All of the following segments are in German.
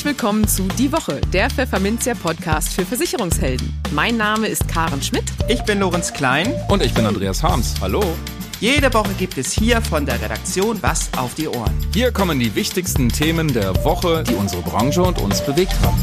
Herzlich willkommen zu Die Woche, der Pfefferminzia Podcast für Versicherungshelden. Mein Name ist Karen Schmidt. Ich bin Lorenz Klein. Und ich bin Andreas Harms. Hallo. Jede Woche gibt es hier von der Redaktion was auf die Ohren. Hier kommen die wichtigsten Themen der Woche, die unsere Branche und uns bewegt haben.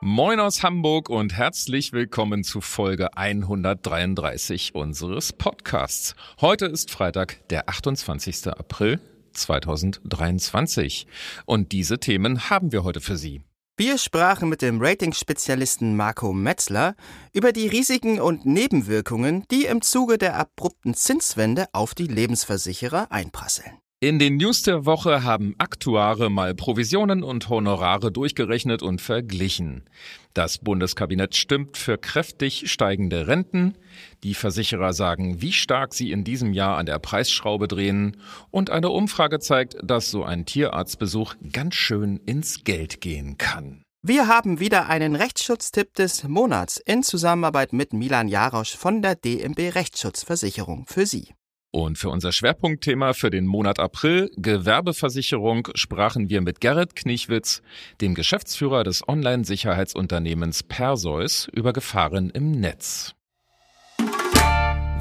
Moin aus Hamburg und herzlich willkommen zu Folge 133 unseres Podcasts. Heute ist Freitag, der 28. April 2023 und diese Themen haben wir heute für Sie. Wir sprachen mit dem Rating-Spezialisten Marco Metzler über die Risiken und Nebenwirkungen, die im Zuge der abrupten Zinswende auf die Lebensversicherer einprasseln. In den News der Woche haben Aktuare mal Provisionen und Honorare durchgerechnet und verglichen. Das Bundeskabinett stimmt für kräftig steigende Renten. Die Versicherer sagen, wie stark sie in diesem Jahr an der Preisschraube drehen. Und eine Umfrage zeigt, dass so ein Tierarztbesuch ganz schön ins Geld gehen kann. Wir haben wieder einen Rechtsschutztipp des Monats in Zusammenarbeit mit Milan Jarosch von der DMB Rechtsschutzversicherung für Sie. Und für unser Schwerpunktthema für den Monat April, Gewerbeversicherung, sprachen wir mit Gerrit Knichwitz, dem Geschäftsführer des Online-Sicherheitsunternehmens Perseus, über Gefahren im Netz.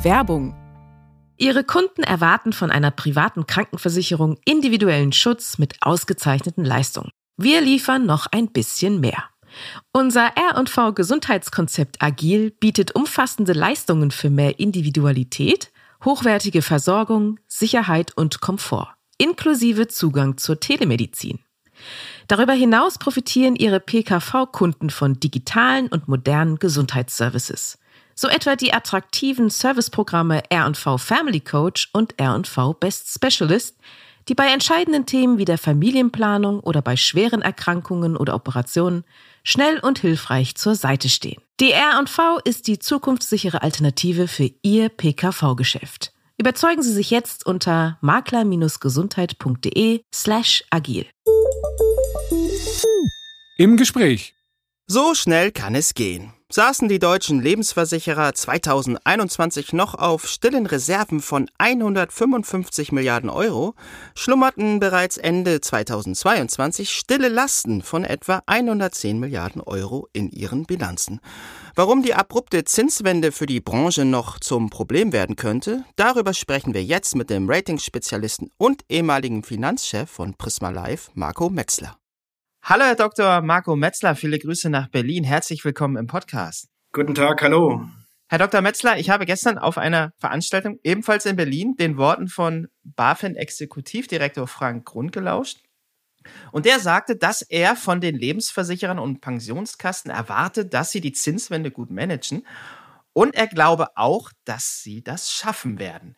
Werbung. Ihre Kunden erwarten von einer privaten Krankenversicherung individuellen Schutz mit ausgezeichneten Leistungen. Wir liefern noch ein bisschen mehr. Unser R+V Gesundheitskonzept Agil bietet umfassende Leistungen für mehr Individualität, hochwertige Versorgung, Sicherheit und Komfort, inklusive Zugang zur Telemedizin. Darüber hinaus profitieren Ihre PKV-Kunden von digitalen und modernen Gesundheitsservices, so etwa die attraktiven Serviceprogramme R+V Family Coach und R+V Best Specialist, die bei entscheidenden Themen wie der Familienplanung oder bei schweren Erkrankungen oder Operationen schnell und hilfreich zur Seite stehen. Die R+V ist die zukunftssichere Alternative für Ihr PKV-Geschäft. Überzeugen Sie sich jetzt unter makler-gesundheit.de/agil. Im Gespräch. So schnell kann es gehen. Saßen die deutschen Lebensversicherer 2021 noch auf stillen Reserven von 155 Milliarden Euro, schlummerten bereits Ende 2022 stille Lasten von etwa 110 Milliarden Euro in ihren Bilanzen. Warum die abrupte Zinswende für die Branche noch zum Problem werden könnte, darüber sprechen wir jetzt mit dem Rating-Spezialisten und ehemaligen Finanzchef von Prisma Life, Marco Metzler. Hallo Herr Dr. Marco Metzler, viele Grüße nach Berlin. Herzlich willkommen im Podcast. Guten Tag, hallo. Herr Dr. Metzler, ich habe gestern auf einer Veranstaltung ebenfalls in Berlin den Worten von BaFin-Exekutivdirektor Frank Grund gelauscht. Und der sagte, dass er von den Lebensversicherern und Pensionskassen erwartet, dass sie die Zinswende gut managen. Und er glaube auch, dass sie das schaffen werden.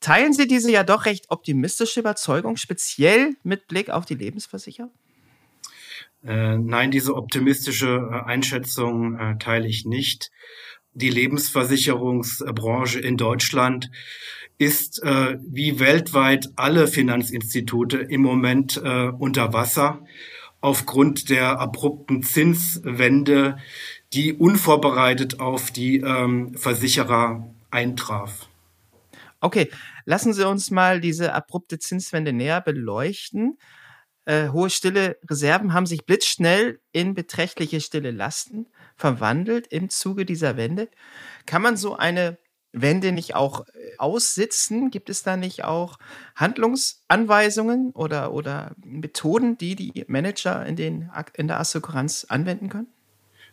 Teilen Sie diese ja doch recht optimistische Überzeugung, speziell mit Blick auf die Lebensversicherer? Nein, diese optimistische Einschätzung teile ich nicht. Die Lebensversicherungsbranche in Deutschland ist wie weltweit alle Finanzinstitute im Moment unter Wasser aufgrund der abrupten Zinswende, die unvorbereitet auf die Versicherer eintraf. Okay, lassen Sie uns mal diese abrupte Zinswende näher beleuchten. Hohe stille Reserven haben sich blitzschnell in beträchtliche stille Lasten verwandelt im Zuge dieser Wende. Kann man so eine Wende nicht auch aussitzen? Gibt es da nicht auch Handlungsanweisungen oder Methoden, die Manager in der Assekuranz anwenden können?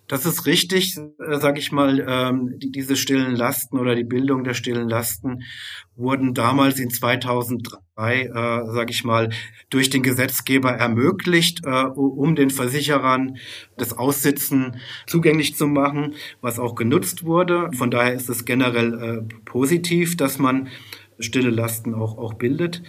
Das ist richtig, sage ich mal, diese stillen Lasten oder die Bildung der stillen Lasten wurden damals in 2003, sage ich mal, durch den Gesetzgeber ermöglicht, um den Versicherern das Aussitzen zugänglich zu machen, was auch genutzt wurde. Von daher ist es generell positiv, dass man stille Lasten auch bildet.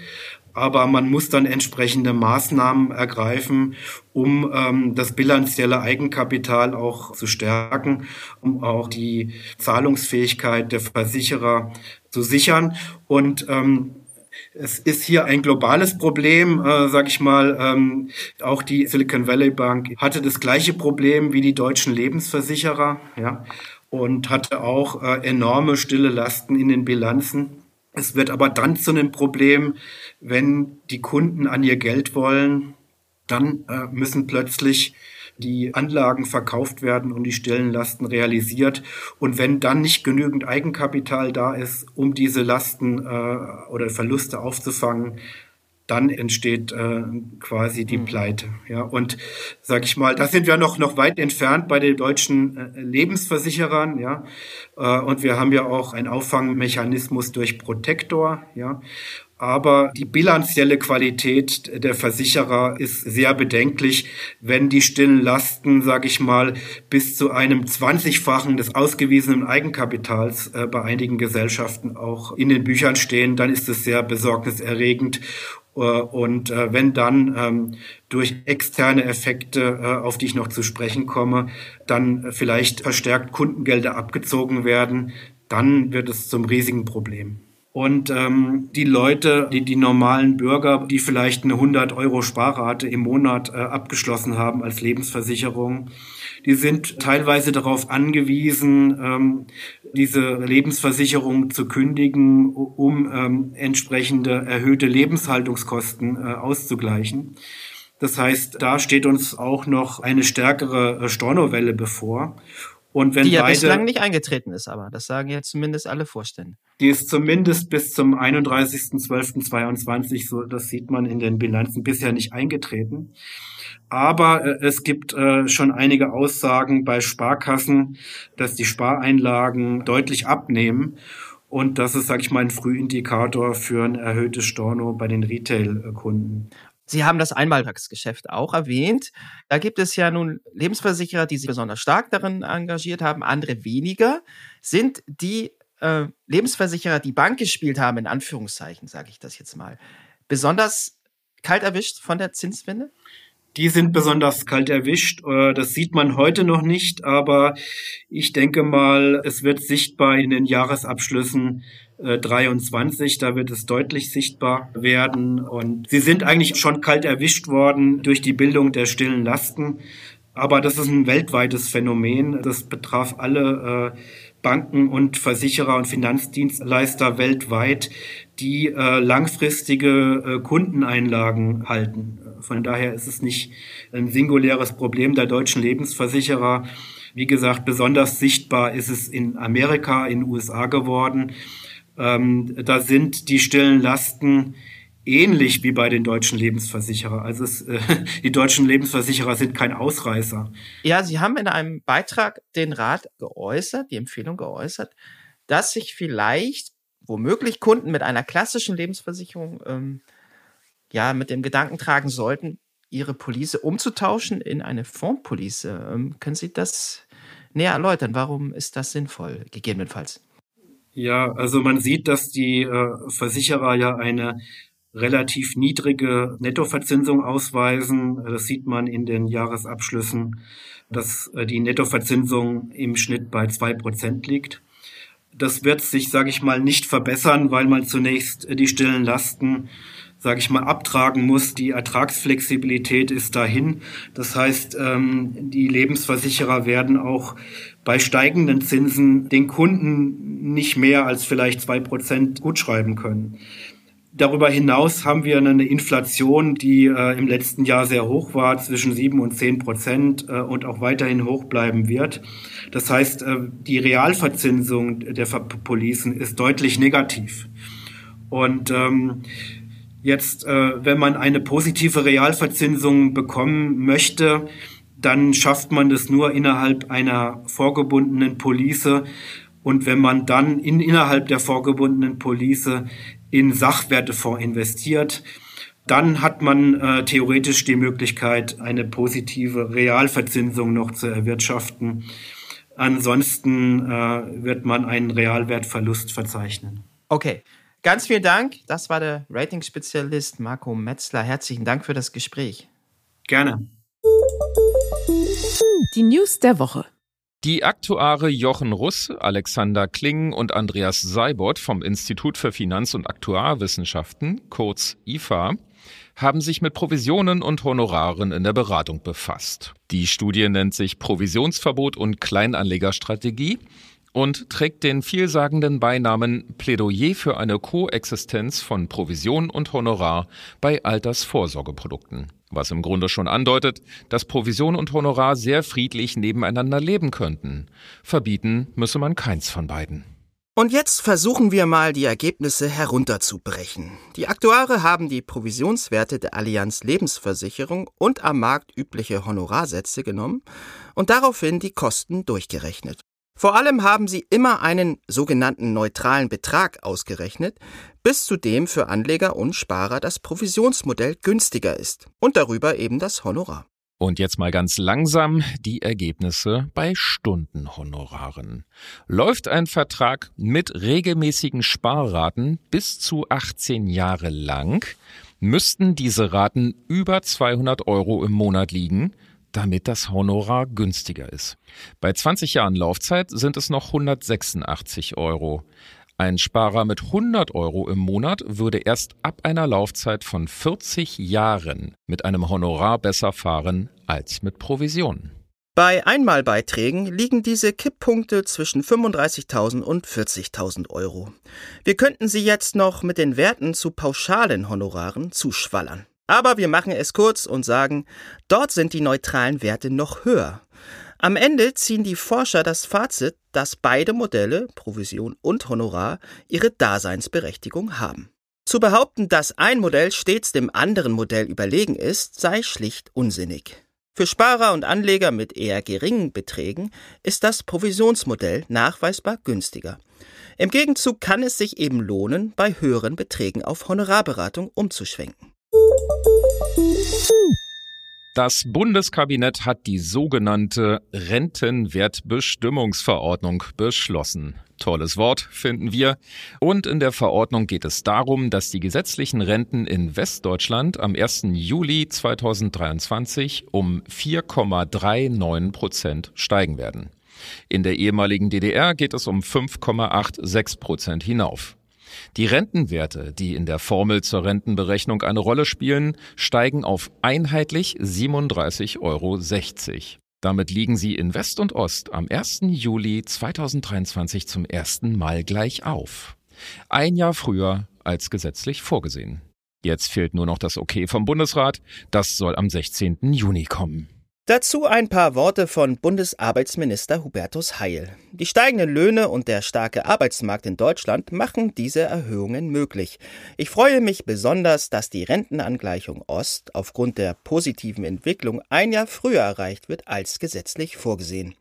Aber man muss dann entsprechende Maßnahmen ergreifen, um das bilanzielle Eigenkapital auch zu stärken, um auch die Zahlungsfähigkeit der Versicherer zu sichern. Und es ist hier ein globales Problem, sage ich mal. Auch die Silicon Valley Bank hatte das gleiche Problem wie die deutschen Lebensversicherer, ja, und hatte auch enorme stille Lasten in den Bilanzen. Es wird aber dann zu einem Problem, wenn die Kunden an ihr Geld wollen, dann müssen plötzlich die Anlagen verkauft werden und die stillen Lasten realisiert. Und wenn dann nicht genügend Eigenkapital da ist, um diese Lasten oder Verluste aufzufangen, dann entsteht quasi die Pleite. Ja, und sag ich mal, da sind wir noch weit entfernt bei den deutschen Lebensversicherern. Ja, und wir haben ja auch einen Auffangmechanismus durch Protektor. Ja, aber die bilanzielle Qualität der Versicherer ist sehr bedenklich, wenn die stillen Lasten, sag ich mal, bis zu einem 20-fachen des ausgewiesenen Eigenkapitals bei einigen Gesellschaften auch in den Büchern stehen, dann ist es sehr besorgniserregend. Und wenn dann durch externe Effekte, auf die ich noch zu sprechen komme, dann vielleicht verstärkt Kundengelder abgezogen werden, dann wird es zum riesigen Problem. Und die Leute, die normalen Bürger, die vielleicht eine 100 € Sparrate im Monat abgeschlossen haben als Lebensversicherung, die sind teilweise darauf angewiesen, diese Lebensversicherung zu kündigen, um entsprechende erhöhte Lebenshaltungskosten auszugleichen. Das heißt, da steht uns auch noch eine stärkere Stornowelle bevor. Und wenn die ja beide, bislang nicht eingetreten ist, aber das sagen ja zumindest alle Vorstände. Die ist zumindest bis zum 31.12.22, so das sieht man in den Bilanzen, bisher nicht eingetreten. Aber es gibt schon einige Aussagen bei Sparkassen, dass die Spareinlagen deutlich abnehmen. Und das ist, sage ich mal, ein Frühindikator für ein erhöhtes Storno bei den Retail-Kunden. Sie haben das Einmaltagsgeschäft auch erwähnt. Da gibt es ja nun Lebensversicherer, die sich besonders stark darin engagiert haben, andere weniger. Sind die Lebensversicherer, die Bank gespielt haben, in Anführungszeichen, sage ich das jetzt mal, besonders kalt erwischt von der Zinswende? Die sind besonders kalt erwischt. Das sieht man heute noch nicht, aber ich denke mal, es wird sichtbar in den Jahresabschlüssen 23. Da wird es deutlich sichtbar werden. Und sie sind eigentlich schon kalt erwischt worden durch die Bildung der stillen Lasten. Aber das ist ein weltweites Phänomen. Das betraf alle Banken und Versicherer und Finanzdienstleister weltweit, die langfristige Kundeneinlagen halten. Von daher ist es nicht ein singuläres Problem der deutschen Lebensversicherer. Wie gesagt, besonders sichtbar ist es in Amerika, in den USA geworden. Da sind die stillen Lasten ähnlich wie bei den deutschen Lebensversicherern. Also die deutschen Lebensversicherer sind kein Ausreißer. Ja, Sie haben in einem Beitrag den Rat geäußert, die Empfehlung geäußert, dass sich vielleicht womöglich Kunden mit einer klassischen Lebensversicherung mit dem Gedanken tragen sollten, ihre Police umzutauschen in eine Fondspolice. Können Sie das näher erläutern? Warum ist das sinnvoll, gegebenenfalls? Ja, also man sieht, dass die Versicherer ja eine relativ niedrige Nettoverzinsung ausweisen. Das sieht man in den Jahresabschlüssen, dass die Nettoverzinsung im Schnitt bei 2% liegt. Das wird sich, sage ich mal, nicht verbessern, weil man zunächst die stillen Lasten, sage ich mal, abtragen muss. Die Ertragsflexibilität ist dahin. Das heißt, die Lebensversicherer werden auch bei steigenden Zinsen den Kunden nicht mehr als vielleicht 2% gutschreiben können. Darüber hinaus haben wir eine Inflation, die im letzten Jahr sehr hoch war, zwischen 7% und 10% und auch weiterhin hoch bleiben wird. Das heißt, die Realverzinsung der Policen ist deutlich negativ. Und jetzt, wenn man eine positive Realverzinsung bekommen möchte, dann schafft man das nur innerhalb einer vorgebundenen Police. Und wenn man dann innerhalb der vorgebundenen Police in Sachwertefonds investiert, dann hat man theoretisch die Möglichkeit, eine positive Realverzinsung noch zu erwirtschaften. Ansonsten wird man einen Realwertverlust verzeichnen. Okay, ganz vielen Dank. Das war der Rating-Spezialist Marco Metzler. Herzlichen Dank für das Gespräch. Gerne. Die News der Woche. Die Aktuare Jochen Russ, Alexander Kling und Andreas Seiler vom Institut für Finanz- und Aktuarwissenschaften, kurz IFA, haben sich mit Provisionen und Honoraren in der Beratung befasst. Die Studie nennt sich Provisionsverbot und Kleinanlegerstrategie und trägt den vielsagenden Beinamen Plädoyer für eine Koexistenz von Provision und Honorar bei Altersvorsorgeprodukten. Was im Grunde schon andeutet, dass Provision und Honorar sehr friedlich nebeneinander leben könnten. Verbieten müsse man keins von beiden. Und jetzt versuchen wir mal, die Ergebnisse herunterzubrechen. Die Aktuare haben die Provisionswerte der Allianz Lebensversicherung und am Markt übliche Honorarsätze genommen und daraufhin die Kosten durchgerechnet. Vor allem haben sie immer einen sogenannten neutralen Betrag ausgerechnet, bis zu dem für Anleger und Sparer das Provisionsmodell günstiger ist und darüber eben das Honorar. Und jetzt mal ganz langsam die Ergebnisse bei Stundenhonoraren. Läuft ein Vertrag mit regelmäßigen Sparraten bis zu 18 Jahre lang, müssten diese Raten über 200 € im Monat liegen, damit das Honorar günstiger ist. Bei 20 Jahren Laufzeit sind es noch 186 €. Ein Sparer mit 100 € im Monat würde erst ab einer Laufzeit von 40 Jahren mit einem Honorar besser fahren als mit Provision. Bei Einmalbeiträgen liegen diese Kipppunkte zwischen 35.000 und 40.000 €. Wir könnten sie jetzt noch mit den Werten zu pauschalen Honoraren zuschwallern. Aber wir machen es kurz und sagen, dort sind die neutralen Werte noch höher. Am Ende ziehen die Forscher das Fazit, dass beide Modelle, Provision und Honorar, ihre Daseinsberechtigung haben. Zu behaupten, dass ein Modell stets dem anderen Modell überlegen ist, sei schlicht unsinnig. Für Sparer und Anleger mit eher geringen Beträgen ist das Provisionsmodell nachweisbar günstiger. Im Gegenzug kann es sich eben lohnen, bei höheren Beträgen auf Honorarberatung umzuschwenken. Das Bundeskabinett hat die sogenannte Rentenwertbestimmungsverordnung beschlossen. Tolles Wort, finden wir. Und in der Verordnung geht es darum, dass die gesetzlichen Renten in Westdeutschland am 1. Juli 2023 um 4,39% steigen werden. In der ehemaligen DDR geht es um 5,86% hinauf. Die Rentenwerte, die in der Formel zur Rentenberechnung eine Rolle spielen, steigen auf einheitlich 37,60 €. Damit liegen sie in West und Ost am 1. Juli 2023 zum ersten Mal gleich auf. Ein Jahr früher als gesetzlich vorgesehen. Jetzt fehlt nur noch das Okay vom Bundesrat. Das soll am 16. Juni kommen. Dazu ein paar Worte von Bundesarbeitsminister Hubertus Heil. Die steigenden Löhne und der starke Arbeitsmarkt in Deutschland machen diese Erhöhungen möglich. Ich freue mich besonders, dass die Rentenangleichung Ost aufgrund der positiven Entwicklung ein Jahr früher erreicht wird als gesetzlich vorgesehen.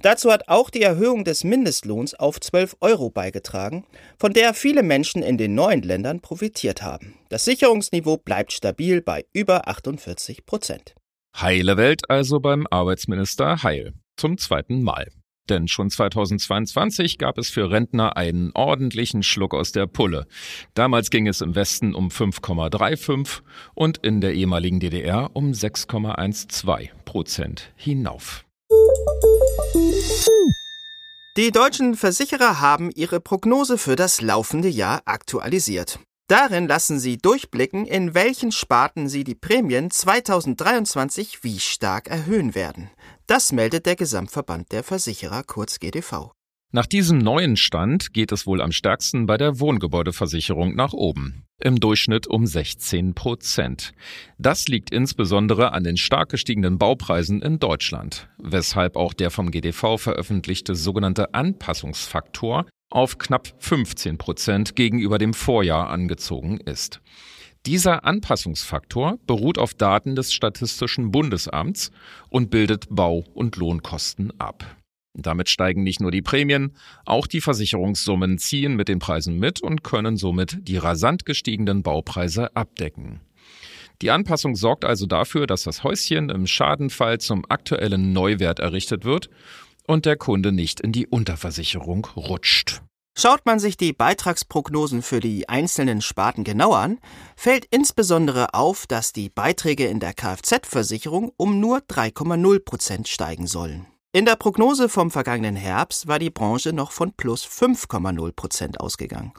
Dazu hat auch die Erhöhung des Mindestlohns auf 12 € beigetragen, von der viele Menschen in den neuen Ländern profitiert haben. Das Sicherungsniveau bleibt stabil bei über 48%. Heile Welt also beim Arbeitsminister Heil. Zum zweiten Mal. Denn schon 2022 gab es für Rentner einen ordentlichen Schluck aus der Pulle. Damals ging es im Westen um 5,35 und in der ehemaligen DDR um 6,12% hinauf. Die deutschen Versicherer haben ihre Prognose für das laufende Jahr aktualisiert. Darin lassen sie durchblicken, in welchen Sparten sie die Prämien 2023 wie stark erhöhen werden. Das meldet der Gesamtverband der Versicherer, kurz GDV. Nach diesem neuen Stand geht es wohl am stärksten bei der Wohngebäudeversicherung nach oben. Im Durchschnitt um 16%. Das liegt insbesondere an den stark gestiegenen Baupreisen in Deutschland, weshalb auch der vom GDV veröffentlichte sogenannte Anpassungsfaktor auf knapp 15% gegenüber dem Vorjahr angezogen ist. Dieser Anpassungsfaktor beruht auf Daten des Statistischen Bundesamts und bildet Bau- und Lohnkosten ab. Damit steigen nicht nur die Prämien, auch die Versicherungssummen ziehen mit den Preisen mit und können somit die rasant gestiegenen Baupreise abdecken. Die Anpassung sorgt also dafür, dass das Häuschen im Schadenfall zum aktuellen Neuwert errichtet wird und der Kunde nicht in die Unterversicherung rutscht. Schaut man sich die Beitragsprognosen für die einzelnen Sparten genauer an, fällt insbesondere auf, dass die Beiträge in der Kfz-Versicherung um nur 3,0% steigen sollen. In der Prognose vom vergangenen Herbst war die Branche noch von plus 5,0% ausgegangen,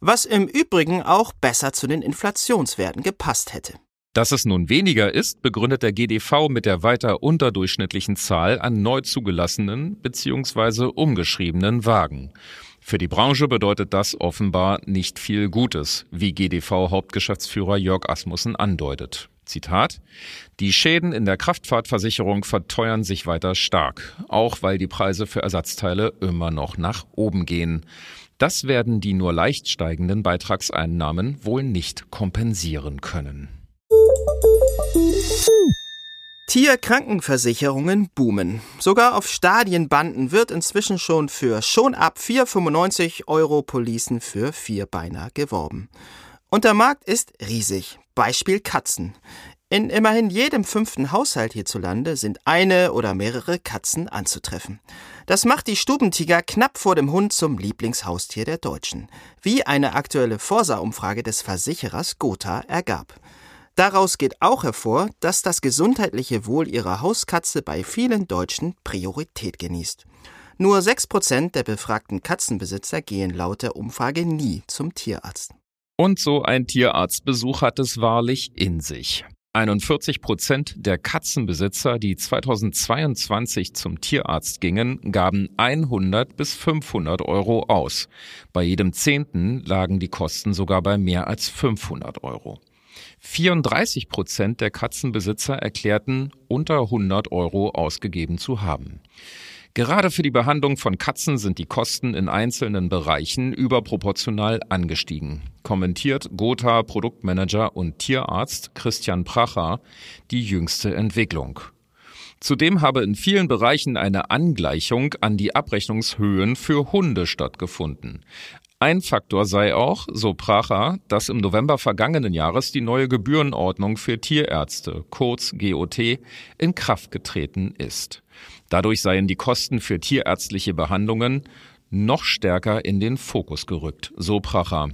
was im Übrigen auch besser zu den Inflationswerten gepasst hätte. Dass es nun weniger ist, begründet der GDV mit der weiter unterdurchschnittlichen Zahl an neu zugelassenen bzw. umgeschriebenen Wagen. Für die Branche bedeutet das offenbar nicht viel Gutes, wie GDV-Hauptgeschäftsführer Jörg Asmussen andeutet. Zitat: Die Schäden in der Kraftfahrtversicherung verteuern sich weiter stark, auch weil die Preise für Ersatzteile immer noch nach oben gehen. Das werden die nur leicht steigenden Beitragseinnahmen wohl nicht kompensieren können. Tierkrankenversicherungen boomen. Sogar auf Stadienbanden wird inzwischen schon ab 4,95 € Policen für Vierbeiner geworben. Und der Markt ist riesig. Beispiel Katzen. In immerhin jedem 5. Haushalt hierzulande sind eine oder mehrere Katzen anzutreffen. Das macht die Stubentiger knapp vor dem Hund zum Lieblingshaustier der Deutschen, wie eine aktuelle Forsa-Umfrage des Versicherers Gotha ergab. Daraus geht auch hervor, dass das gesundheitliche Wohl ihrer Hauskatze bei vielen Deutschen Priorität genießt. Nur 6% der befragten Katzenbesitzer gehen laut der Umfrage nie zum Tierarzt. Und so ein Tierarztbesuch hat es wahrlich in sich. 41% der Katzenbesitzer, die 2022 zum Tierarzt gingen, gaben 100 bis 500 € aus. Bei jedem 10. lagen die Kosten sogar bei mehr als 500 €. 34% der Katzenbesitzer erklärten, unter 100 € ausgegeben zu haben. Gerade für die Behandlung von Katzen sind die Kosten in einzelnen Bereichen überproportional angestiegen, kommentiert Gotha-Produktmanager und Tierarzt Christian Pracher die jüngste Entwicklung. Zudem habe in vielen Bereichen eine Angleichung an die Abrechnungshöhen für Hunde stattgefunden. Ein Faktor sei auch, so Pracher, dass im November vergangenen Jahres die neue Gebührenordnung für Tierärzte, kurz GOT, in Kraft getreten ist. Dadurch seien die Kosten für tierärztliche Behandlungen noch stärker in den Fokus gerückt, so Pracher.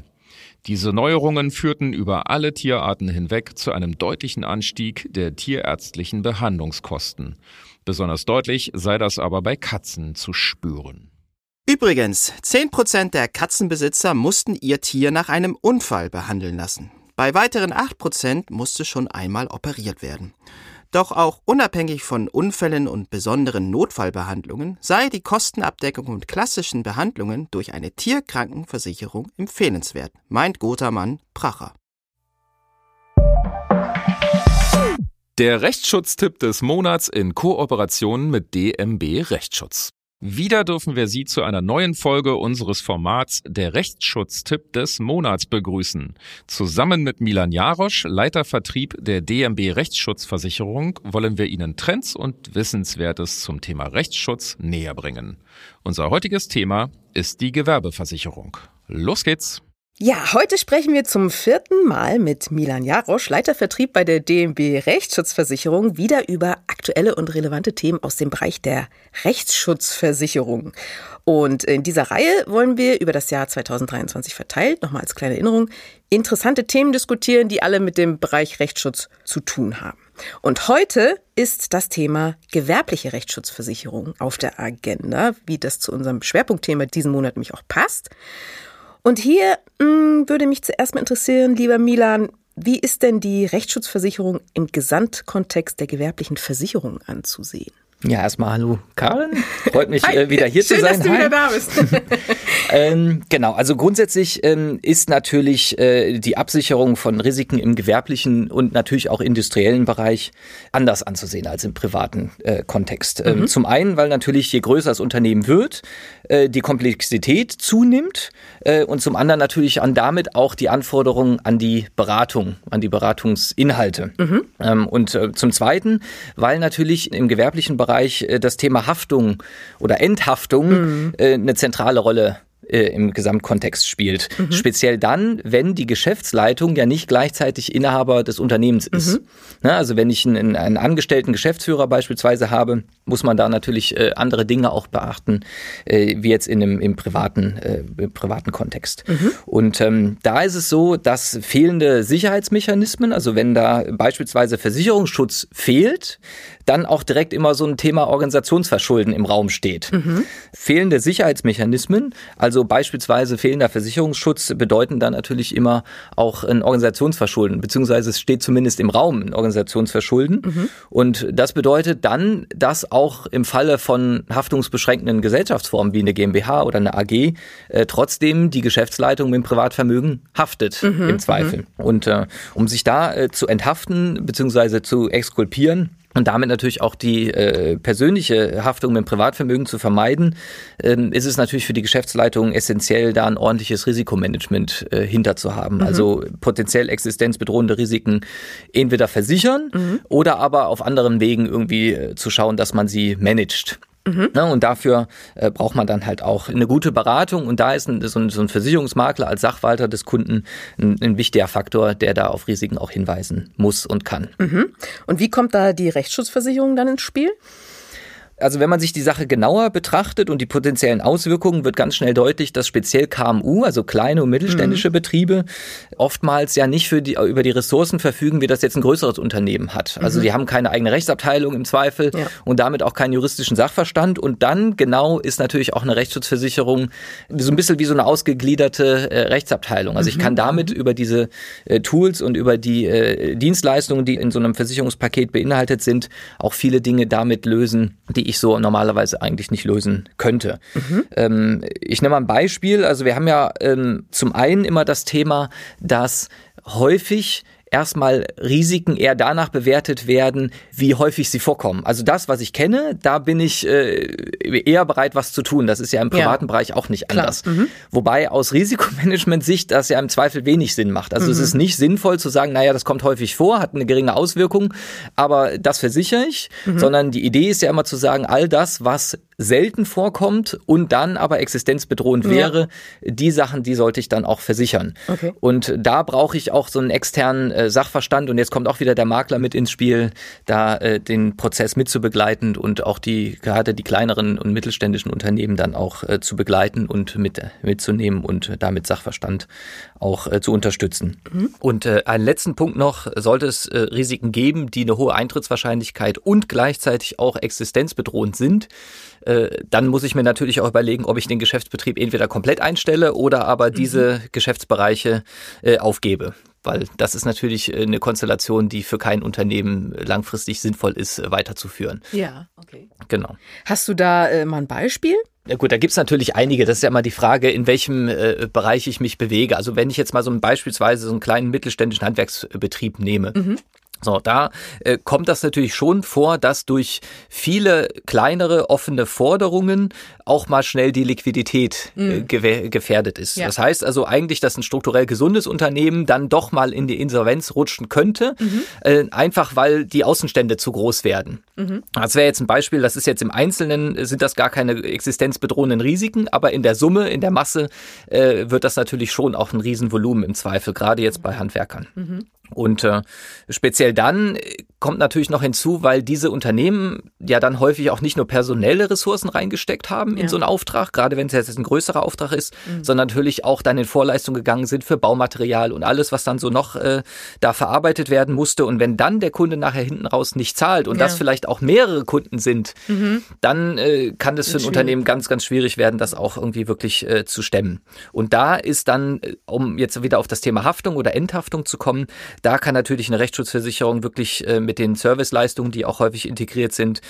Diese Neuerungen führten über alle Tierarten hinweg zu einem deutlichen Anstieg der tierärztlichen Behandlungskosten. Besonders deutlich sei das aber bei Katzen zu spüren. Übrigens, 10% der Katzenbesitzer mussten ihr Tier nach einem Unfall behandeln lassen. Bei weiteren 8% musste schon einmal operiert werden. Doch auch unabhängig von Unfällen und besonderen Notfallbehandlungen sei die Kostenabdeckung und klassischen Behandlungen durch eine Tierkrankenversicherung empfehlenswert, meint Gotha-Mann Pracher. Der Rechtsschutztipp des Monats in Kooperation mit DMB Rechtsschutz. Wieder dürfen wir Sie zu einer neuen Folge unseres Formats Der Rechtsschutztipp des Monats begrüßen. Zusammen mit Milan Jarosch, Leiter Vertrieb der DMB Rechtsschutzversicherung, wollen wir Ihnen Trends und Wissenswertes zum Thema Rechtsschutz näher bringen. Unser heutiges Thema ist die Gewerbeversicherung. Los geht's! Ja, heute sprechen wir zum 4. Mal mit Milan Jarosch, Leiter Vertrieb bei der DMB Rechtsschutzversicherung, wieder über aktuelle und relevante Themen aus dem Bereich der Rechtsschutzversicherung. Und in dieser Reihe wollen wir über das Jahr 2023 verteilt, nochmal als kleine Erinnerung, interessante Themen diskutieren, die alle mit dem Bereich Rechtsschutz zu tun haben. Und heute ist das Thema gewerbliche Rechtsschutzversicherung auf der Agenda, wie das zu unserem Schwerpunktthema diesen Monat nämlich auch passt. Und hier würde mich zuerst mal interessieren, lieber Milan, wie ist denn die Rechtsschutzversicherung im Gesamtkontext der gewerblichen Versicherung anzusehen? Ja, erstmal hallo Karen, freut mich wieder hier zu sein. Schön, dass du wieder da bist. Genau, also grundsätzlich ist natürlich die Absicherung von Risiken im gewerblichen und natürlich auch industriellen Bereich anders anzusehen als im privaten Kontext. Zum einen, weil natürlich je größer das Unternehmen wird, die Komplexität zunimmt und zum anderen natürlich damit auch die Anforderungen an die Beratung, an die Beratungsinhalte. Und zum Zweiten, weil natürlich im gewerblichen Bereich das Thema Haftung oder Enthaftung eine zentrale Rolle im Gesamtkontext spielt. Speziell dann, wenn die Geschäftsleitung ja nicht gleichzeitig Inhaber des Unternehmens ist. Na, also wenn ich einen angestellten Geschäftsführer beispielsweise habe, muss man da natürlich andere Dinge auch beachten, wie jetzt in einem, im privaten Kontext. Mhm. Und da ist es so, dass fehlende Sicherheitsmechanismen, also wenn da beispielsweise Versicherungsschutz fehlt, dann auch direkt immer so ein Thema Organisationsverschulden im Raum steht. Mhm. Fehlende Sicherheitsmechanismen, also beispielsweise fehlender Versicherungsschutz, bedeuten dann natürlich immer auch ein Organisationsverschulden, beziehungsweise es steht zumindest im Raum ein Organisationsverschulden. Mhm. Und das bedeutet dann, dass auch im Falle von haftungsbeschränkenden Gesellschaftsformen wie eine GmbH oder eine AG trotzdem die Geschäftsleitung mit dem Privatvermögen haftet, mhm, im Zweifel. Mhm. Und um sich da zu enthaften, beziehungsweise zu exkulpieren, und damit natürlich auch die persönliche Haftung mit dem Privatvermögen zu vermeiden, ist es natürlich für die Geschäftsleitung essentiell, da ein ordentliches Risikomanagement hinter zu haben. Mhm. Also potenziell existenzbedrohende Risiken entweder versichern, mhm, oder aber auf anderen Wegen irgendwie zu schauen, dass man sie managt. Mhm. Ja, und dafür braucht man dann halt auch eine gute Beratung. Und da ist so ein Versicherungsmakler als Sachwalter des Kunden ein wichtiger Faktor, der da auf Risiken auch hinweisen muss und kann. Mhm. Und wie kommt da die Rechtsschutzversicherung dann ins Spiel? Also wenn man sich die Sache genauer betrachtet und die potenziellen Auswirkungen, wird ganz schnell deutlich, dass speziell KMU, also kleine und mittelständische, mhm, Betriebe, oftmals ja nicht über die Ressourcen verfügen, wie das jetzt ein größeres Unternehmen hat. Also, mhm, die haben keine eigene Rechtsabteilung im Zweifel, ja, und damit auch keinen juristischen Sachverstand. Und dann genau ist natürlich auch eine Rechtsschutzversicherung so ein bisschen wie so eine ausgegliederte Rechtsabteilung. Also, mhm, ich kann damit über diese Tools und über die Dienstleistungen, die in so einem Versicherungspaket beinhaltet sind, auch viele Dinge damit lösen, die ich so normalerweise eigentlich nicht lösen könnte. Mhm. Ich nehme mal ein Beispiel. Also wir haben ja zum einen immer das Thema, dass häufig erstmal Risiken eher danach bewertet werden, wie häufig sie vorkommen. Also das, was ich kenne, da bin ich eher bereit, was zu tun. Das ist ja im privaten, ja, Bereich auch nicht anders. Mhm. Wobei aus Risikomanagement-Sicht das ja im Zweifel wenig Sinn macht. Also, mhm, es ist nicht sinnvoll zu sagen, naja, das kommt häufig vor, hat eine geringe Auswirkung, aber das versichere ich. Mhm. Sondern die Idee ist ja immer zu sagen, all das, was selten vorkommt und dann aber existenzbedrohend, ja, wäre, die Sachen, die sollte ich dann auch versichern. Okay. Und da brauche ich auch so einen externen Sachverstand, und jetzt kommt auch wieder der Makler mit ins Spiel, da den Prozess mit zu begleiten und auch gerade die kleineren und mittelständischen Unternehmen dann auch zu begleiten und mitzunehmen und damit Sachverstand auch zu unterstützen. Mhm. Und einen letzten Punkt noch: Sollte es Risiken geben, die eine hohe Eintrittswahrscheinlichkeit und gleichzeitig auch existenzbedrohend sind, dann muss ich mir natürlich auch überlegen, ob ich den Geschäftsbetrieb entweder komplett einstelle oder aber diese, mhm, Geschäftsbereiche aufgebe. Weil das ist natürlich eine Konstellation, die für kein Unternehmen langfristig sinnvoll ist, weiterzuführen. Ja, okay. Genau. Hast du da mal ein Beispiel? Ja gut, da gibt's natürlich einige. Das ist ja immer die Frage, in welchem Bereich ich mich bewege. Also wenn ich jetzt mal so beispielsweise so einen kleinen mittelständischen Handwerksbetrieb nehme, mhm, so, da kommt das natürlich schon vor, dass durch viele kleinere offene Forderungen auch mal schnell die Liquidität gefährdet ist. Ja. Das heißt also eigentlich, dass ein strukturell gesundes Unternehmen dann doch mal in die Insolvenz rutschen könnte, mhm, einfach weil die Außenstände zu groß werden. Mhm. Das wäre jetzt ein Beispiel, das ist jetzt im Einzelnen, sind das gar keine existenzbedrohenden Risiken, aber in der Summe, in der Masse wird das natürlich schon auch ein Riesenvolumen im Zweifel, gerade jetzt bei Handwerkern. Mhm. Und speziell dann kommt natürlich noch hinzu, weil diese Unternehmen ja dann häufig auch nicht nur personelle Ressourcen reingesteckt haben in, ja, so einen Auftrag, gerade wenn es jetzt ein größerer Auftrag ist, mhm, sondern natürlich auch dann in Vorleistung gegangen sind für Baumaterial und alles, was dann so noch da verarbeitet werden musste. Und wenn dann der Kunde nachher hinten raus nicht zahlt und, ja, das vielleicht auch mehrere Kunden sind, mhm, dann kann das für ein Unternehmen ganz, ganz schwierig werden, das auch irgendwie wirklich zu stemmen. Und da ist dann, um jetzt wieder auf das Thema Haftung oder Enthaftung zu kommen, da kann natürlich eine Rechtsschutzversicherung wirklich mit den Serviceleistungen, die auch häufig integriert sind,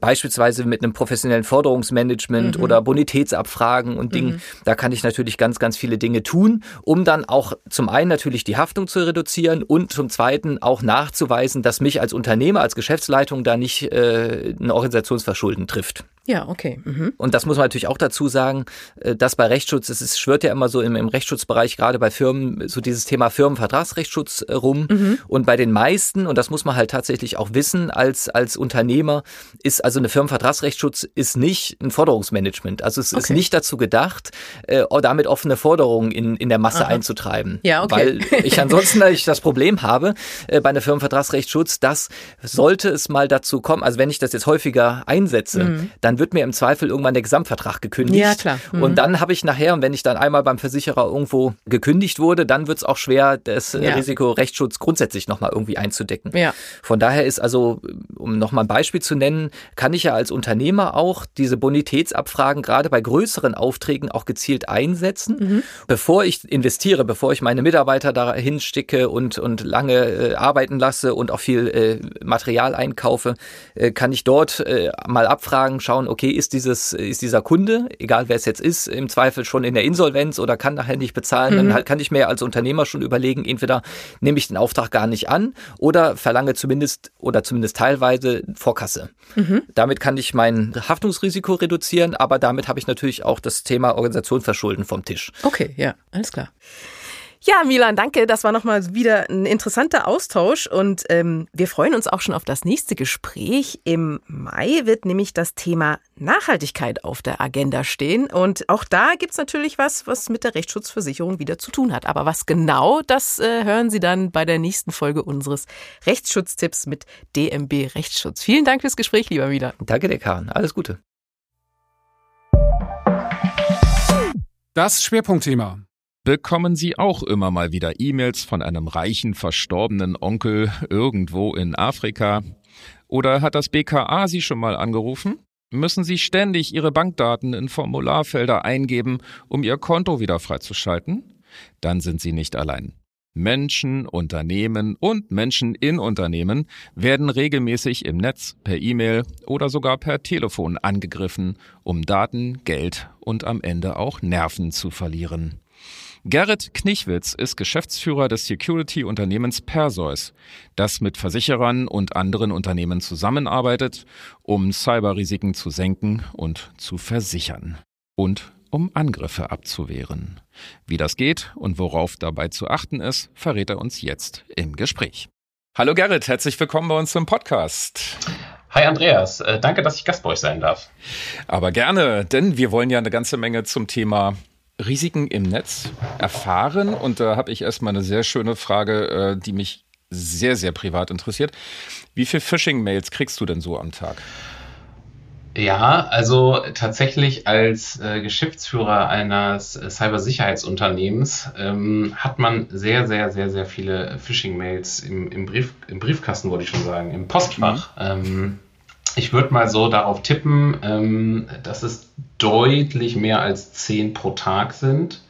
beispielsweise mit einem professionellen Forderungsmanagement, mhm, oder Bonitätsabfragen und Dingen, mhm, da kann ich natürlich ganz, ganz viele Dinge tun, um dann auch zum einen natürlich die Haftung zu reduzieren und zum zweiten auch nachzuweisen, dass mich als Unternehmer, als Geschäftsleitung da nicht ein Organisationsverschulden trifft. Ja, okay. Mhm. Und das muss man natürlich auch dazu sagen, dass bei Rechtsschutz, es schwirrt ja immer so im Rechtsschutzbereich, gerade bei Firmen, so dieses Thema Firmenvertragsrechtsschutz rum. Mhm. Und bei den meisten, und das muss man halt tatsächlich auch wissen als Unternehmer, ist also eine Firmenvertragsrechtsschutz ist nicht ein Forderungsmanagement. Also es, okay, ist nicht dazu gedacht, damit offene Forderungen in der Masse, aha, einzutreiben. Ja, okay. Weil ich ansonsten das Problem habe bei einer Firmenvertragsrechtsschutz, dass sollte es mal dazu kommen, also wenn ich das jetzt häufiger einsetze, mhm, dann wird mir im Zweifel irgendwann der Gesamtvertrag gekündigt. Ja, klar. Mhm. Und dann habe ich nachher, und wenn ich dann einmal beim Versicherer irgendwo gekündigt wurde, dann wird es auch schwer, das Risikorechtsschutz grundsätzlich nochmal irgendwie einzudecken. Ja. Von daher ist also, um nochmal ein Beispiel zu nennen, kann ich ja als Unternehmer auch diese Bonitätsabfragen gerade bei größeren Aufträgen auch gezielt einsetzen, bevor ich investiere, bevor ich meine Mitarbeiter dahin schicke und lange arbeiten lasse und auch viel Material einkaufe, kann ich dort mal abfragen, schauen, okay, ist dieser Kunde, egal wer es jetzt ist, im Zweifel schon in der Insolvenz oder kann nachher nicht bezahlen, dann kann ich mir als Unternehmer schon überlegen, entweder nehme ich den Auftrag gar nicht an oder verlange zumindest teilweise Vorkasse. Mhm. Damit kann ich mein Haftungsrisiko reduzieren, aber damit habe ich natürlich auch das Thema Organisation verschulden vom Tisch. Okay, ja, alles klar. Ja, Milan, danke. Das war nochmal wieder ein interessanter Austausch und wir freuen uns auch schon auf das nächste Gespräch. Im Mai wird nämlich das Thema Nachhaltigkeit auf der Agenda stehen und auch da gibt's natürlich was mit der Rechtsschutzversicherung wieder zu tun hat. Aber was genau, das hören Sie dann bei der nächsten Folge unseres Rechtsschutztipps mit DMB Rechtsschutz. Vielen Dank fürs Gespräch, lieber Milan. Danke dir, Karen. Alles Gute. Das Schwerpunktthema. Bekommen Sie auch immer mal wieder E-Mails von einem reichen, verstorbenen Onkel irgendwo in Afrika? Oder hat das BKA Sie schon mal angerufen? Müssen Sie ständig Ihre Bankdaten in Formularfelder eingeben, um Ihr Konto wieder freizuschalten? Dann sind Sie nicht allein. Menschen, Unternehmen und Menschen in Unternehmen werden regelmäßig im Netz, per E-Mail oder sogar per Telefon angegriffen, um Daten, Geld und am Ende auch Nerven zu verlieren. Gerrit Knichwitz ist Geschäftsführer des Security-Unternehmens Perseus, das mit Versicherern und anderen Unternehmen zusammenarbeitet, um Cyberrisiken zu senken und zu versichern und um Angriffe abzuwehren. Wie das geht und worauf dabei zu achten ist, verrät er uns jetzt im Gespräch. Hallo Gerrit, herzlich willkommen bei uns im Podcast. Hi Andreas, danke, dass ich Gast bei euch sein darf. Aber gerne, denn wir wollen ja eine ganze Menge zum Thema Risiken im Netz erfahren. Und da habe ich erstmal eine sehr schöne Frage, die mich sehr, sehr privat interessiert. Wie viele Phishing-Mails kriegst du denn so am Tag? Ja, also tatsächlich als Geschäftsführer eines Cybersicherheitsunternehmens hat man sehr, sehr, sehr, sehr viele Phishing-Mails im Briefkasten, wollte ich schon sagen, im Postfach. Ich würde mal so darauf tippen, dass es deutlich mehr als 10 pro Tag sind.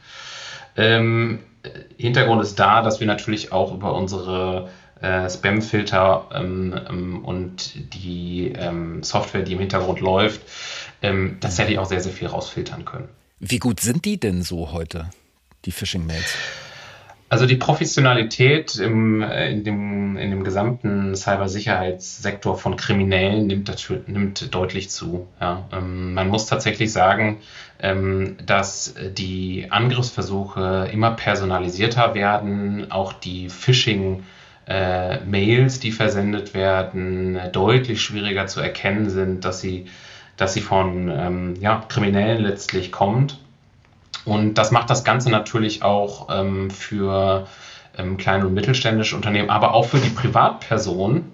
Hintergrund ist da, dass wir natürlich auch über unsere Spam-Filter und die Software, die im Hintergrund läuft, tatsächlich auch sehr, sehr viel rausfiltern können. Wie gut sind die denn so heute, die Phishing-Mails? Also die Professionalität in dem gesamten Cybersicherheitssektor von Kriminellen nimmt deutlich zu. Ja. Man muss tatsächlich sagen, dass die Angriffsversuche immer personalisierter werden, auch die Phishing-Mails, die versendet werden, deutlich schwieriger zu erkennen sind, dass sie von Kriminellen letztlich kommt. Und das macht das Ganze natürlich auch für kleine und mittelständische Unternehmen, aber auch für die Privatperson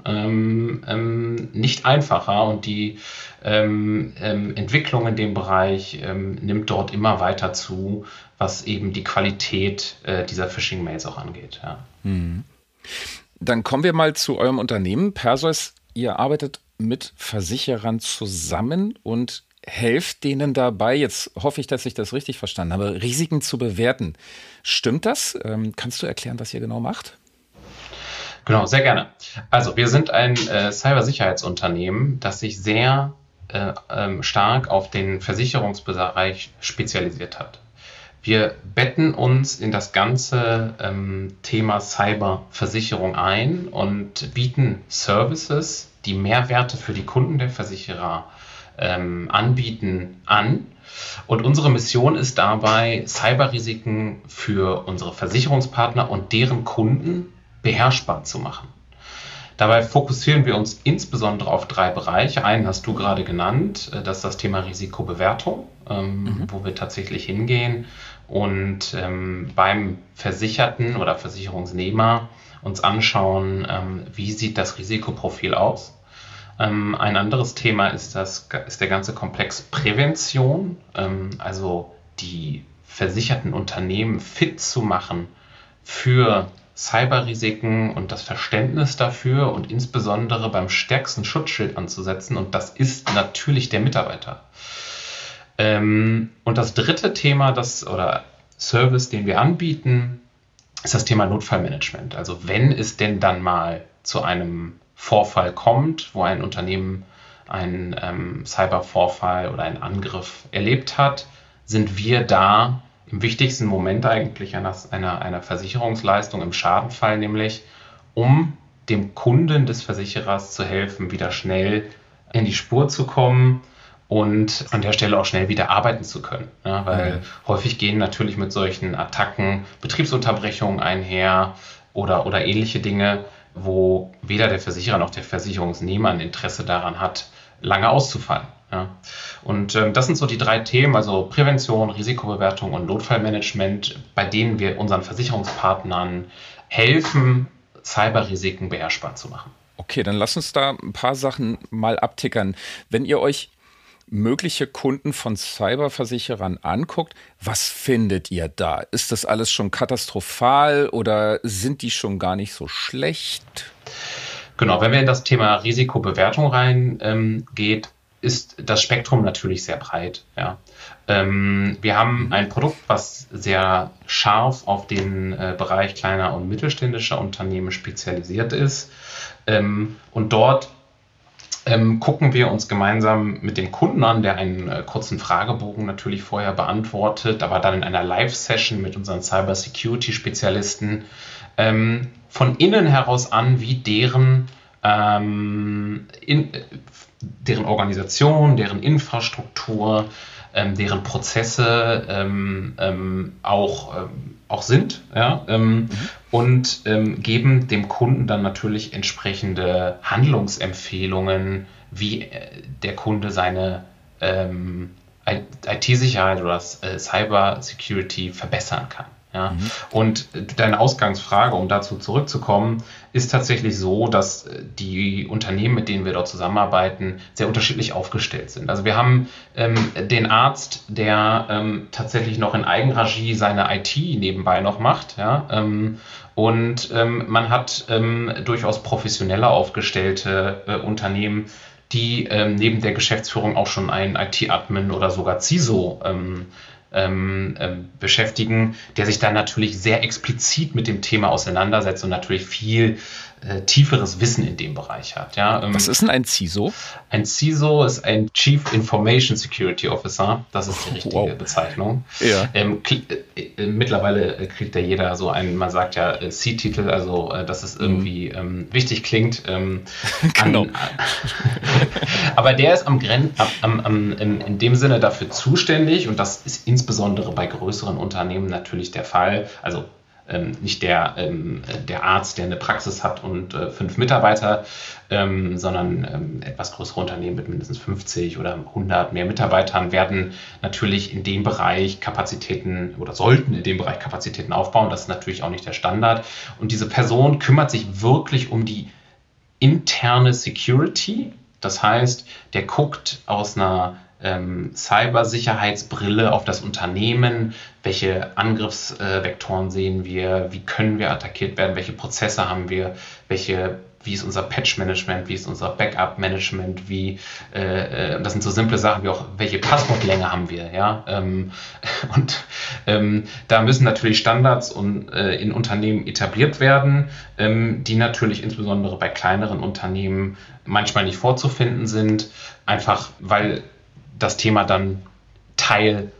nicht einfacher. Und die Entwicklung in dem Bereich nimmt dort immer weiter zu, was eben die Qualität dieser Phishing-Mails auch angeht. Ja. Dann kommen wir mal zu eurem Unternehmen. Perseus, ihr arbeitet mit Versicherern zusammen und helft denen dabei, jetzt hoffe ich, dass ich das richtig verstanden habe, Risiken zu bewerten. Stimmt das? Kannst du erklären, was ihr genau macht? Genau, sehr gerne. Also wir sind ein Cybersicherheitsunternehmen, das sich sehr stark auf den Versicherungsbereich spezialisiert hat. Wir betten uns in das ganze Thema Cyberversicherung ein und bieten Services, die Mehrwerte für die Kunden der Versicherer anbieten an. Und unsere Mission ist dabei, Cyberrisiken für unsere Versicherungspartner und deren Kunden beherrschbar zu machen. Dabei fokussieren wir uns insbesondere auf 3 Bereiche. Einen hast du gerade genannt, das ist das Thema Risikobewertung, wo wir tatsächlich hingehen und beim Versicherten oder Versicherungsnehmer uns anschauen, wie sieht das Risikoprofil aus. Ein anderes Thema ist der ganze Komplex Prävention, also die versicherten Unternehmen fit zu machen für Cyberrisiken und das Verständnis dafür und insbesondere beim stärksten Schutzschild anzusetzen, und das ist natürlich der Mitarbeiter. Und das dritte Thema, oder Service, den wir anbieten, ist das Thema Notfallmanagement. Also wenn es denn dann mal zu einem Vorfall kommt, wo ein Unternehmen einen Cybervorfall oder einen Angriff erlebt hat, sind wir da im wichtigsten Moment eigentlich einer Versicherungsleistung im Schadenfall, nämlich um dem Kunden des Versicherers zu helfen, wieder schnell in die Spur zu kommen und an der Stelle auch schnell wieder arbeiten zu können. Ja, weil häufig gehen natürlich mit solchen Attacken Betriebsunterbrechungen einher oder ähnliche Dinge, wo weder der Versicherer noch der Versicherungsnehmer ein Interesse daran hat, lange auszufallen. Ja. Und das sind so die drei Themen, also Prävention, Risikobewertung und Notfallmanagement, bei denen wir unseren Versicherungspartnern helfen, Cyberrisiken beherrschbar zu machen. Okay, dann lass uns da ein paar Sachen mal abtickern. Wenn ihr euch mögliche Kunden von Cyberversicherern anguckt, was findet ihr da? Ist das alles schon katastrophal oder sind die schon gar nicht so schlecht? Genau, wenn wir in das Thema Risikobewertung reingeht, ist das Spektrum natürlich sehr breit. Ja. Wir haben ein Produkt, was sehr scharf auf den Bereich kleiner und mittelständischer Unternehmen spezialisiert ist. Und dort gucken wir uns gemeinsam mit dem Kunden an, der einen kurzen Fragebogen natürlich vorher beantwortet, aber dann in einer Live-Session mit unseren Cyber-Security-Spezialisten von innen heraus an, wie deren Organisation, deren Infrastruktur, deren Prozesse auch sind, ja, und geben dem Kunden dann natürlich entsprechende Handlungsempfehlungen, wie der Kunde seine IT-Sicherheit oder Cyber-Security verbessern kann. Ja. Mhm. Und deine Ausgangsfrage, um dazu zurückzukommen, ist tatsächlich so, dass die Unternehmen, mit denen wir dort zusammenarbeiten, sehr unterschiedlich aufgestellt sind. Also wir haben den Arzt, der tatsächlich noch in Eigenregie seine IT nebenbei noch macht, ja, und man hat durchaus professioneller aufgestellte Unternehmen, die neben der Geschäftsführung auch schon einen IT-Admin oder sogar CISO beschäftigen, der sich dann natürlich sehr explizit mit dem Thema auseinandersetzt und natürlich viel tieferes Wissen in dem Bereich hat. Ja, was ist denn ein CISO? Ein CISO ist ein Chief Information Security Officer. Das ist die richtige Bezeichnung. Ja. Mittlerweile kriegt ja jeder so einen, man sagt ja C-Titel, also dass es irgendwie wichtig klingt. Genau. Aber der ist in dem Sinne dafür zuständig, und das ist insbesondere bei größeren Unternehmen natürlich der Fall. Also nicht der Arzt, der eine Praxis hat und 5 Mitarbeiter, sondern etwas größere Unternehmen mit mindestens 50 oder 100 mehr Mitarbeitern werden natürlich in dem Bereich Kapazitäten oder sollten in dem Bereich Kapazitäten aufbauen. Das ist natürlich auch nicht der Standard. Und diese Person kümmert sich wirklich um die interne Security. Das heißt, der guckt aus einer Cybersicherheitsbrille auf das Unternehmen, welche Angriffsvektoren sehen wir, wie können wir attackiert werden, welche Prozesse haben wir, wie ist unser Patch-Management, wie ist unser Backup-Management, das sind so simple Sachen wie auch, welche Passwortlänge haben wir, ja, da müssen natürlich Standards in Unternehmen etabliert werden, die natürlich insbesondere bei kleineren Unternehmen manchmal nicht vorzufinden sind, einfach weil das Thema dann Teil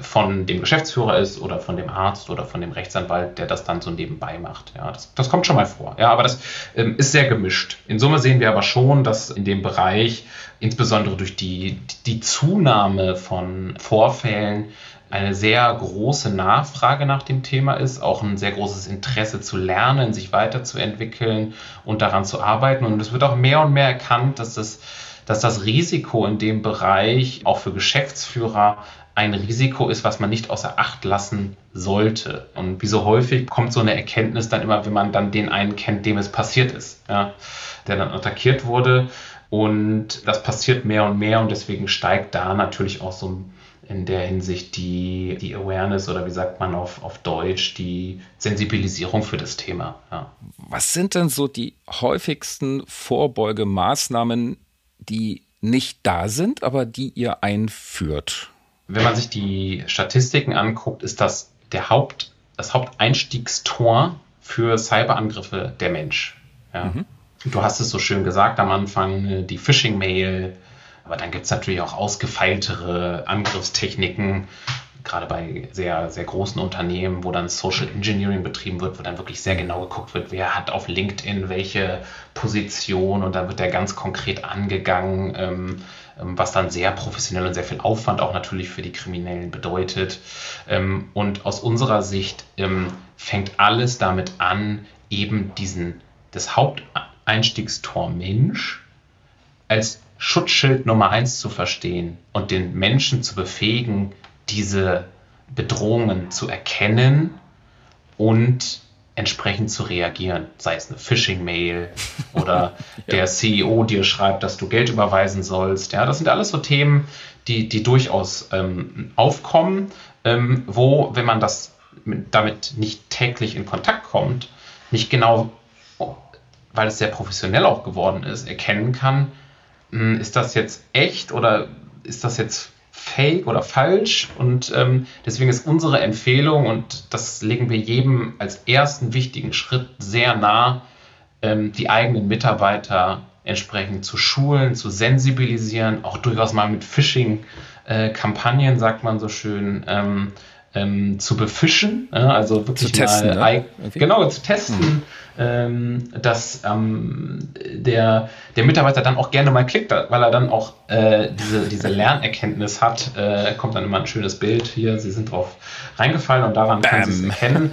von dem Geschäftsführer ist oder von dem Arzt oder von dem Rechtsanwalt, der das dann so nebenbei macht. Ja, das kommt schon mal vor. Ja, aber das ist sehr gemischt. In Summe sehen wir aber schon, dass in dem Bereich, insbesondere durch die Zunahme von Vorfällen, eine sehr große Nachfrage nach dem Thema ist, auch ein sehr großes Interesse zu lernen, sich weiterzuentwickeln und daran zu arbeiten. Und es wird auch mehr und mehr erkannt, dass das Risiko in dem Bereich auch für Geschäftsführer ein Risiko ist, was man nicht außer Acht lassen sollte. Und wie so häufig kommt so eine Erkenntnis dann immer, wenn man dann den einen kennt, dem es passiert ist, ja, der dann attackiert wurde. Und das passiert mehr und mehr und deswegen steigt da natürlich auch so in der Hinsicht die Awareness oder wie sagt man auf Deutsch, die Sensibilisierung für das Thema. Ja. Was sind denn so die häufigsten Vorbeugemaßnahmen, die nicht da sind, aber die ihr einführt? Wenn man sich die Statistiken anguckt, ist das das Haupteinstiegstor für Cyberangriffe der Mensch. Ja. Mhm. Du hast es so schön gesagt am Anfang, die Phishing-Mail, aber dann gibt es natürlich auch ausgefeiltere Angriffstechniken, gerade bei sehr, sehr großen Unternehmen, wo dann Social Engineering betrieben wird, wo dann wirklich sehr genau geguckt wird, wer hat auf LinkedIn welche Position und da wird der ganz konkret angegangen, was dann sehr professionell und sehr viel Aufwand auch natürlich für die Kriminellen bedeutet. Und aus unserer Sicht fängt alles damit an, eben das Haupteinstiegstor Mensch als Schutzschild Nummer 1 zu verstehen und den Menschen zu befähigen, diese Bedrohungen zu erkennen und entsprechend zu reagieren. Sei es eine Phishing-Mail oder der CEO dir schreibt, dass du Geld überweisen sollst. Ja, das sind alles so Themen, die durchaus aufkommen, wo, wenn man damit nicht täglich in Kontakt kommt, nicht genau, weil es sehr professionell auch geworden ist, erkennen kann, ist das jetzt echt oder ist das jetzt fake oder falsch? Und deswegen ist unsere Empfehlung, und das legen wir jedem als ersten wichtigen Schritt sehr nah, die eigenen Mitarbeiter entsprechend zu schulen, zu sensibilisieren, auch durchaus mal mit Phishing-Kampagnen, sagt man so schön, zu befischen, also wirklich zu testen, zu testen, dass der Mitarbeiter dann auch gerne mal klickt, weil er dann auch diese Lernerkenntnis hat, kommt dann immer ein schönes Bild hier, Sie sind drauf reingefallen und daran können Sie es erkennen,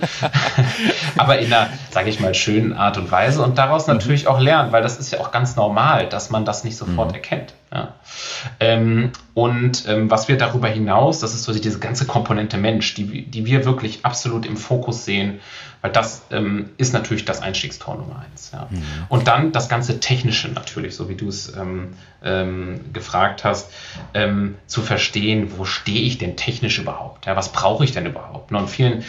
aber in einer, sage ich mal, schönen Art und Weise und daraus natürlich auch lernen, weil das ist ja auch ganz normal, dass man das nicht sofort erkennt. Ja. Was wir darüber hinaus, das ist so diese ganze Komponente Mensch, die wir wirklich absolut im Fokus sehen, weil das ist natürlich das Einstiegstor Nummer 1. Ja. Mhm. Und dann das ganze Technische natürlich, so wie du es gefragt hast, zu verstehen, wo stehe ich denn technisch überhaupt? Ja, was brauche ich denn überhaupt? Und vielen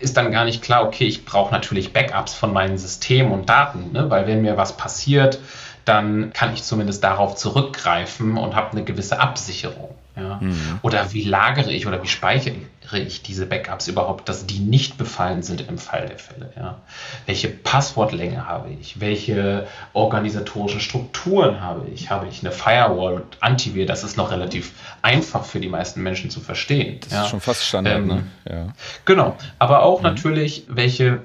ist dann gar nicht klar, okay, ich brauche natürlich Backups von meinen Systemen und Daten, ne? Weil wenn mir was passiert, dann kann ich zumindest darauf zurückgreifen und habe eine gewisse Absicherung. Ja? Mhm. Oder wie lagere ich oder wie speichere ich diese Backups überhaupt, dass die nicht befallen sind im Fall der Fälle? Ja? Welche Passwortlänge habe ich? Welche organisatorischen Strukturen habe ich? Habe ich eine Firewall und Antivir? Das ist noch relativ einfach für die meisten Menschen zu verstehen. Das ist schon fast Standard. Ne? Ja. Genau, aber auch natürlich, welche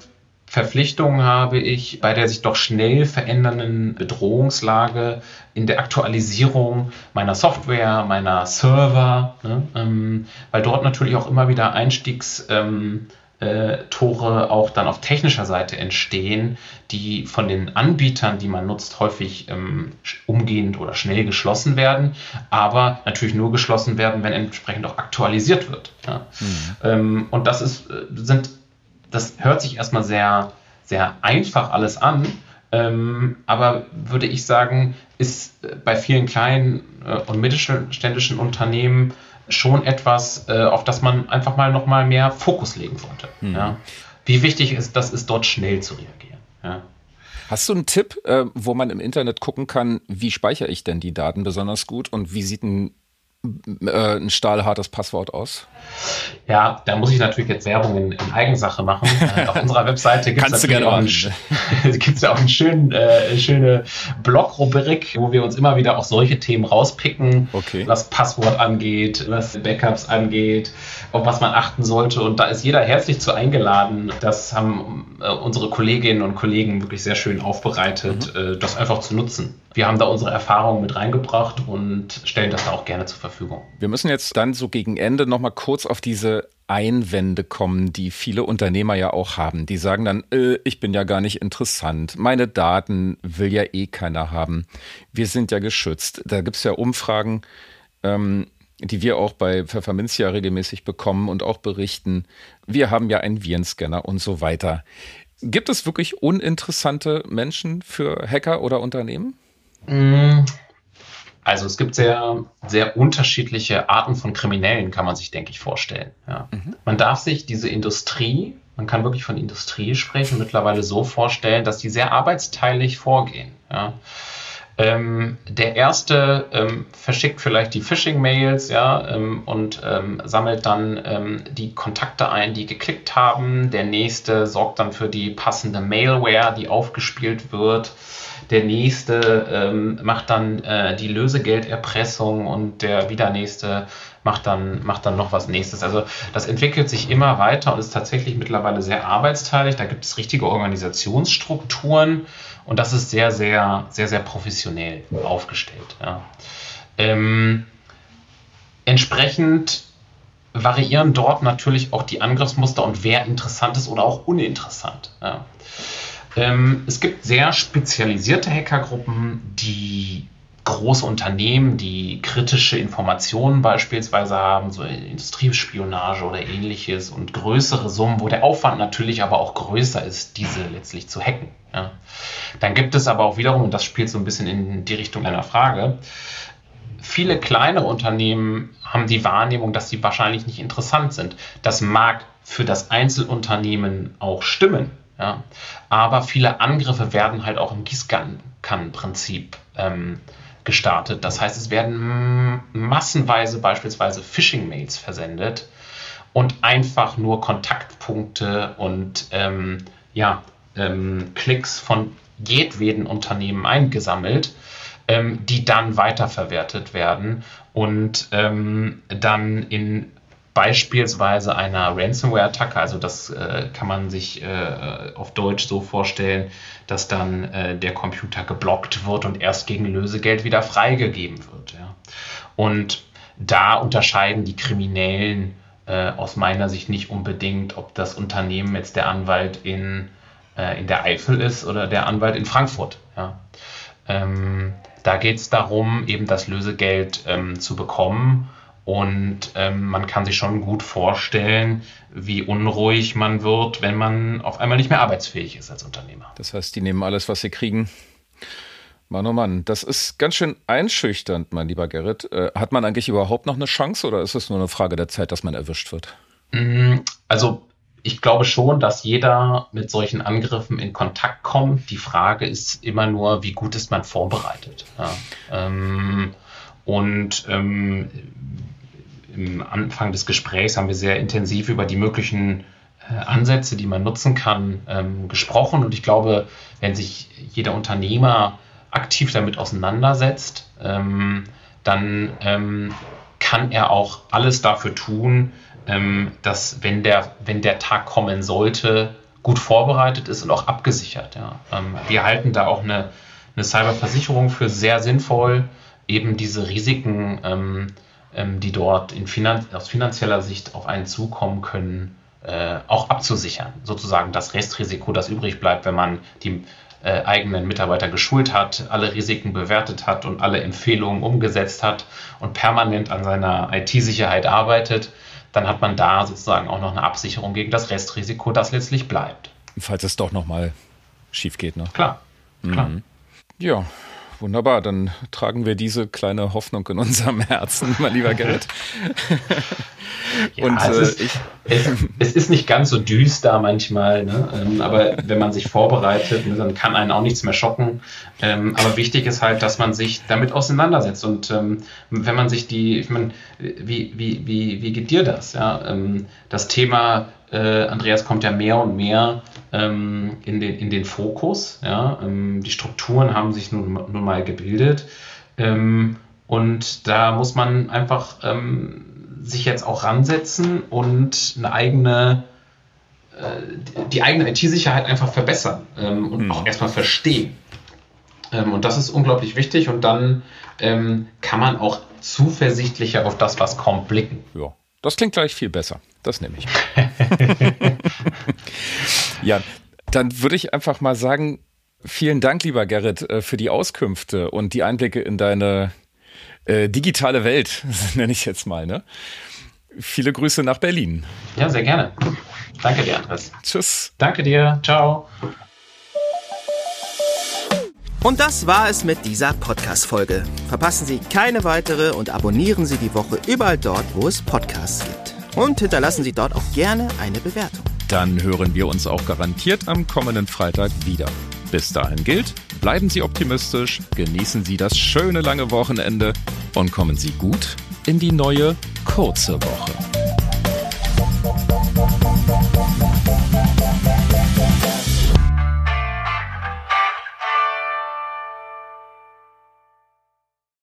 Verpflichtungen habe ich bei der sich doch schnell verändernden Bedrohungslage in der Aktualisierung meiner Software, meiner Server, ne? Weil dort natürlich auch immer wieder Einstiegstore auch dann auf technischer Seite entstehen, die von den Anbietern, die man nutzt, häufig umgehend oder schnell geschlossen werden, aber natürlich nur geschlossen werden, wenn entsprechend auch aktualisiert wird. Ja? Und das das hört sich erstmal sehr, sehr einfach alles an, aber würde ich sagen, ist bei vielen kleinen und mittelständischen Unternehmen schon etwas, auf das man einfach mal noch mal mehr Fokus legen sollte. Mhm. Ja? Wie wichtig das ist, dort schnell zu reagieren. Ja? Hast du einen Tipp, wo man im Internet gucken kann, wie speichere ich denn die Daten besonders gut und wie sieht ein stahlhartes Passwort aus? Ja, da muss ich natürlich jetzt Werbung in Eigensache machen. Auf unserer Webseite gibt es ja auch eine schöne Blog-Rubrik, wo wir uns immer wieder auch solche Themen rauspicken, was Passwort angeht, was Backups angeht, auf was man achten sollte. Und da ist jeder herzlich zu eingeladen. Das haben unsere Kolleginnen und Kollegen wirklich sehr schön aufbereitet, das einfach zu nutzen. Wir haben da unsere Erfahrungen mit reingebracht und stellen das da auch gerne zur Verfügung. Wir müssen jetzt dann so gegen Ende nochmal kurz auf diese Einwände kommen, die viele Unternehmer ja auch haben. Die sagen dann, ich bin ja gar nicht interessant, meine Daten will ja eh keiner haben, wir sind ja geschützt. Da gibt es ja Umfragen, die wir auch bei Pfefferminzia regelmäßig bekommen und auch berichten. Wir haben ja einen Virenscanner und so weiter. Gibt es wirklich uninteressante Menschen für Hacker oder Unternehmen? Also es gibt sehr, sehr unterschiedliche Arten von Kriminellen, kann man sich, denke ich, vorstellen. Ja. Mhm. Man darf sich diese Industrie, man kann wirklich von Industrie sprechen, mittlerweile so vorstellen, dass die sehr arbeitsteilig vorgehen. Ja. Der erste verschickt vielleicht die Phishing-Mails, ja, und sammelt dann die Kontakte ein, die geklickt haben. Der nächste sorgt dann für die passende Malware, die aufgespielt wird. Der nächste macht dann die Lösegelderpressung und der wieder nächste macht dann noch was Nächstes. Also das entwickelt sich immer weiter und ist tatsächlich mittlerweile sehr arbeitsteilig. Da gibt es richtige Organisationsstrukturen und das ist sehr, sehr, sehr, sehr professionell aufgestellt. Ja. Entsprechend variieren dort natürlich auch die Angriffsmuster und wer interessant ist oder auch uninteressant. Ja. Es gibt sehr spezialisierte Hackergruppen, die große Unternehmen, die kritische Informationen beispielsweise haben, so Industriespionage oder ähnliches und größere Summen, wo der Aufwand natürlich aber auch größer ist, diese letztlich zu hacken. Ja. Dann gibt es aber auch wiederum, und das spielt so ein bisschen in die Richtung einer Frage, viele kleinere Unternehmen haben die Wahrnehmung, dass sie wahrscheinlich nicht interessant sind. Das mag für das Einzelunternehmen auch stimmen. Ja, aber viele Angriffe werden halt auch im Gießkannenprinzip gestartet. Das heißt, es werden massenweise beispielsweise Phishing-Mails versendet und einfach nur Kontaktpunkte und Klicks von jedweden Unternehmen eingesammelt, die dann weiterverwertet werden und dann in beispielsweise einer Ransomware-Attacke, also das kann man sich auf Deutsch so vorstellen, dass dann der Computer geblockt wird und erst gegen Lösegeld wieder freigegeben wird. Ja. Und da unterscheiden die Kriminellen aus meiner Sicht nicht unbedingt, ob das Unternehmen jetzt der Anwalt in der Eifel ist oder der Anwalt in Frankfurt. Ja. Da geht es darum, eben das Lösegeld zu bekommen. Und man kann sich schon gut vorstellen, wie unruhig man wird, wenn man auf einmal nicht mehr arbeitsfähig ist als Unternehmer. Das heißt, die nehmen alles, was sie kriegen. Mann, oh Mann, das ist ganz schön einschüchternd, mein lieber Gerrit. Hat man eigentlich überhaupt noch eine Chance oder ist es nur eine Frage der Zeit, dass man erwischt wird? Also ich glaube schon, dass jeder mit solchen Angriffen in Kontakt kommt. Die Frage ist immer nur, wie gut ist man vorbereitet? Ja. Im Anfang des Gesprächs haben wir sehr intensiv über die möglichen Ansätze, die man nutzen kann, gesprochen. Und ich glaube, wenn sich jeder Unternehmer aktiv damit auseinandersetzt, dann kann er auch alles dafür tun, dass, wenn der Tag kommen sollte, gut vorbereitet ist und auch abgesichert. Ja. Wir halten da auch eine Cyberversicherung für sehr sinnvoll, eben diese Risiken die dort aus finanzieller Sicht auf einen zukommen können, auch abzusichern. Sozusagen das Restrisiko, das übrig bleibt, wenn man die eigenen Mitarbeiter geschult hat, alle Risiken bewertet hat und alle Empfehlungen umgesetzt hat und permanent an seiner IT-Sicherheit arbeitet, dann hat man da sozusagen auch noch eine Absicherung gegen das Restrisiko, das letztlich bleibt. Falls es doch nochmal schief geht, ne? Klar. Ja. Wunderbar, dann tragen wir diese kleine Hoffnung in unserem Herzen, mein lieber Gerrit. Ja, und es ist nicht ganz so düster manchmal, ne? Aber wenn man sich vorbereitet, dann kann einen auch nichts mehr schocken. Aber wichtig ist halt, dass man sich damit auseinandersetzt. Und wenn man sich wie geht dir das? Ja? Das Thema, Andreas, kommt ja mehr und mehr in den Fokus. Ja? Die Strukturen haben sich nun mal gebildet. Und da muss man einfach sich jetzt auch ransetzen und die eigene IT-Sicherheit einfach verbessern und auch erstmal verstehen. Und das ist unglaublich wichtig. Und dann kann man auch zuversichtlicher auf das, was kommt, blicken. Ja. Das klingt gleich viel besser. Das nehme ich. Ja, dann würde ich einfach mal sagen, vielen Dank, lieber Gerrit, für die Auskünfte und die Einblicke in deine digitale Welt, nenne ich jetzt mal, ne? Viele Grüße nach Berlin. Ja, sehr gerne. Danke dir, Andreas. Tschüss. Danke dir. Ciao. Und das war es mit dieser Podcast-Folge. Verpassen Sie keine weitere und abonnieren Sie die Woche überall dort, wo es Podcasts gibt. Und hinterlassen Sie dort auch gerne eine Bewertung. Dann hören wir uns auch garantiert am kommenden Freitag wieder. Bis dahin gilt, bleiben Sie optimistisch, genießen Sie das schöne lange Wochenende und kommen Sie gut in die neue kurze Woche.